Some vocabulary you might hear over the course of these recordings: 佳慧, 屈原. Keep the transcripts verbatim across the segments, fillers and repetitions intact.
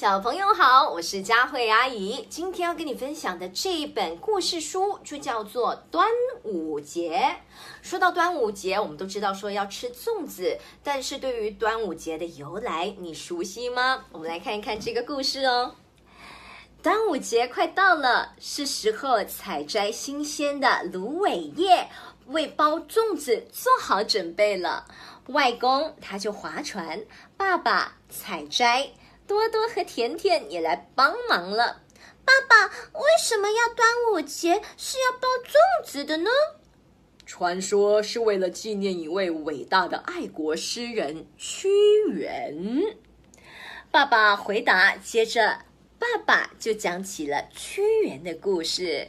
小朋友好，我是佳慧阿姨。今天要跟你分享的这一本故事书就叫做《端午节》。说到端午节，我们都知道说要吃粽子，但是对于端午节的由来，你熟悉吗？我们来看一看这个故事哦。端午节快到了，是时候采摘新鲜的芦苇叶，为包粽子做好准备了。外公他就划船，爸爸采摘。多多和甜甜也来帮忙了。爸爸，为什么要端午节是要包粽子的呢？传说是为了纪念一位伟大的爱国诗人屈原。爸爸回答，接着爸爸就讲起了屈原的故事。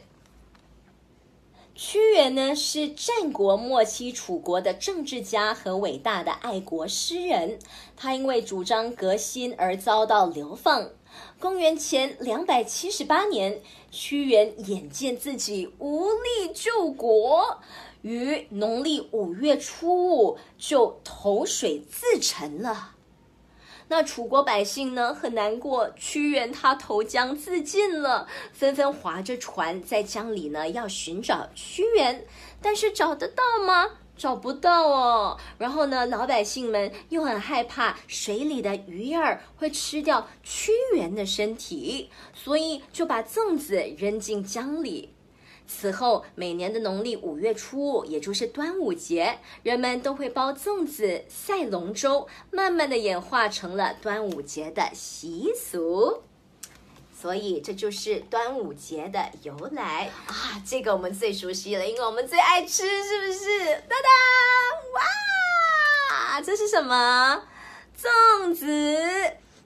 屈原呢，是战国末期楚国的政治家和伟大的爱国诗人。他因为主张革新而遭到流放。公元前两百七十八年，屈原眼见自己无力救国，于农历五月初五就投水自沉了。那楚国百姓呢，很难过，屈原他投江自尽了，纷纷划着船在江里呢要寻找屈原，但是找得到吗？找不到哦。然后呢，老百姓们又很害怕水里的鱼儿会吃掉屈原的身体，所以就把粽子扔进江里。此后，每年的农历五月初，也就是端午节，人们都会包粽子、赛龙舟，慢慢的演化成了端午节的习俗。所以，这就是端午节的由来啊！这个我们最熟悉了，因为我们最爱吃，是不是？哒哒！哇，这是什么？粽子。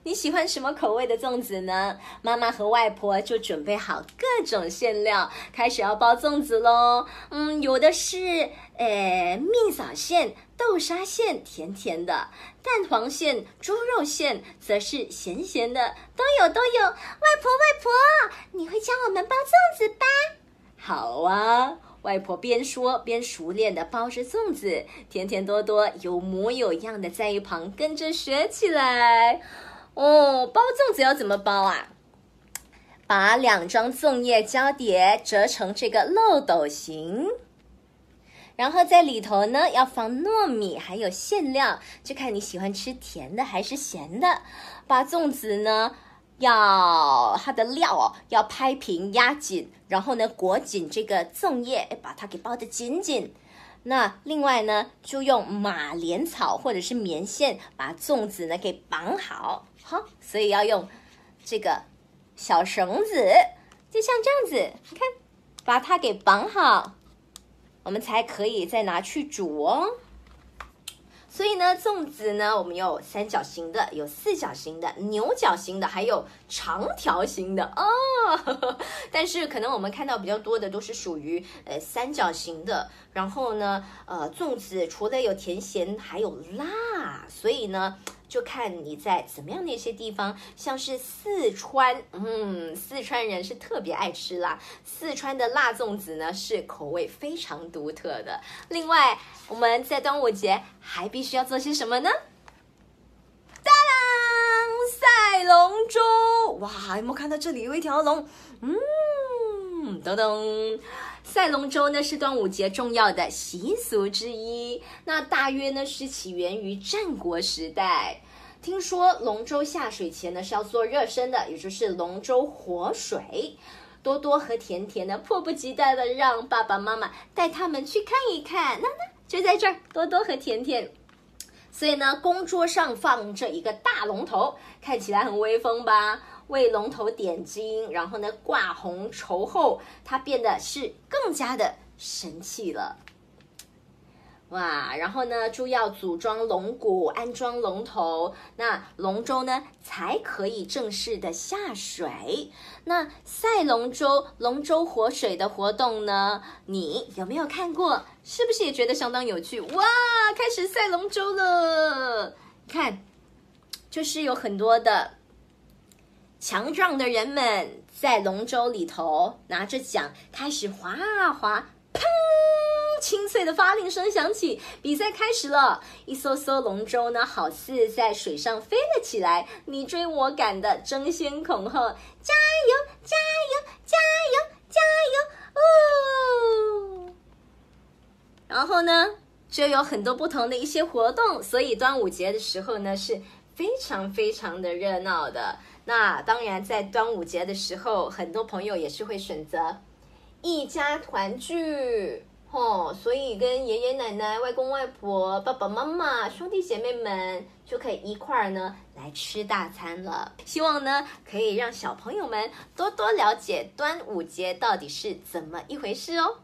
你喜欢什么口味的粽子呢？妈妈和外婆就准备好各种馅料，开始要包粽子咯。嗯，有的是呃蜜枣馅、豆沙馅，甜甜的；蛋黄馅、猪肉馅则是咸咸的，都有都有。外婆外婆，你会教我们包粽子吧？好啊。外婆边说边熟练地包着粽子，甜甜多多有模有样的在一旁跟着学起来。哦，包粽子要怎么包啊？把两张粽叶交叠，折成这个漏斗形，然后在里头呢要放糯米，还有馅料，就看你喜欢吃甜的还是咸的。把粽子呢，要它的料哦，要拍平压紧，然后呢裹紧这个粽叶，把它给包得紧紧。那另外呢，就用马莲草或者是棉线把粽子呢给绑好。好，所以要用这个小绳子，就像这样子，你看，把它给绑好，我们才可以再拿去煮哦。所以呢，粽子呢，我们有三角形的，有四角形的，牛角形的，还有长条形的哦呵呵。但是可能我们看到比较多的都是属于呃三角形的。然后呢，呃，粽子除了有甜咸，还有辣，所以呢，就看你在怎么样的一些地方，像是四川，嗯，四川人是特别爱吃辣，四川的辣粽子呢是口味非常独特的。另外，我们在端午节还必须要做些什么呢？当当，赛龙舟！哇，有没有看到这里有一条龙？嗯，噔噔。赛龙舟呢是端午节重要的习俗之一，那大约呢是起源于战国时代。听说龙舟下水前呢是要做热身的，也就是龙舟活水。多多和甜甜呢迫不及待的让爸爸妈妈带他们去看一看。那那就在这儿，多多和甜甜。所以呢，公桌上放着一个大龙头，看起来很威风吧？为龙头点睛，然后呢挂红绸后，它变得是更加的神气了。哇，然后呢就要组装龙骨，安装龙头，那龙舟呢才可以正式的下水。那赛龙舟、龙舟活水的活动呢，你有没有看过？是不是也觉得相当有趣？哇，开始赛龙舟了！看，就是有很多的强壮的人们在龙舟里头拿着桨开始划啊划，砰！清脆的发令声响起，比赛开始了。一艘艘龙舟呢，好似在水上飞了起来，你追我赶的，争先恐后。加油！加油！加油！加油！哦。然后呢，就有很多不同的一些活动，所以端午节的时候呢，是非常非常的热闹的。那当然，在端午节的时候，很多朋友也是会选择一家团聚。哦，所以跟爷爷奶奶、外公外婆、爸爸妈妈、兄弟姐妹们就可以一块儿呢来吃大餐了。希望呢可以让小朋友们多多了解端午节到底是怎么一回事哦。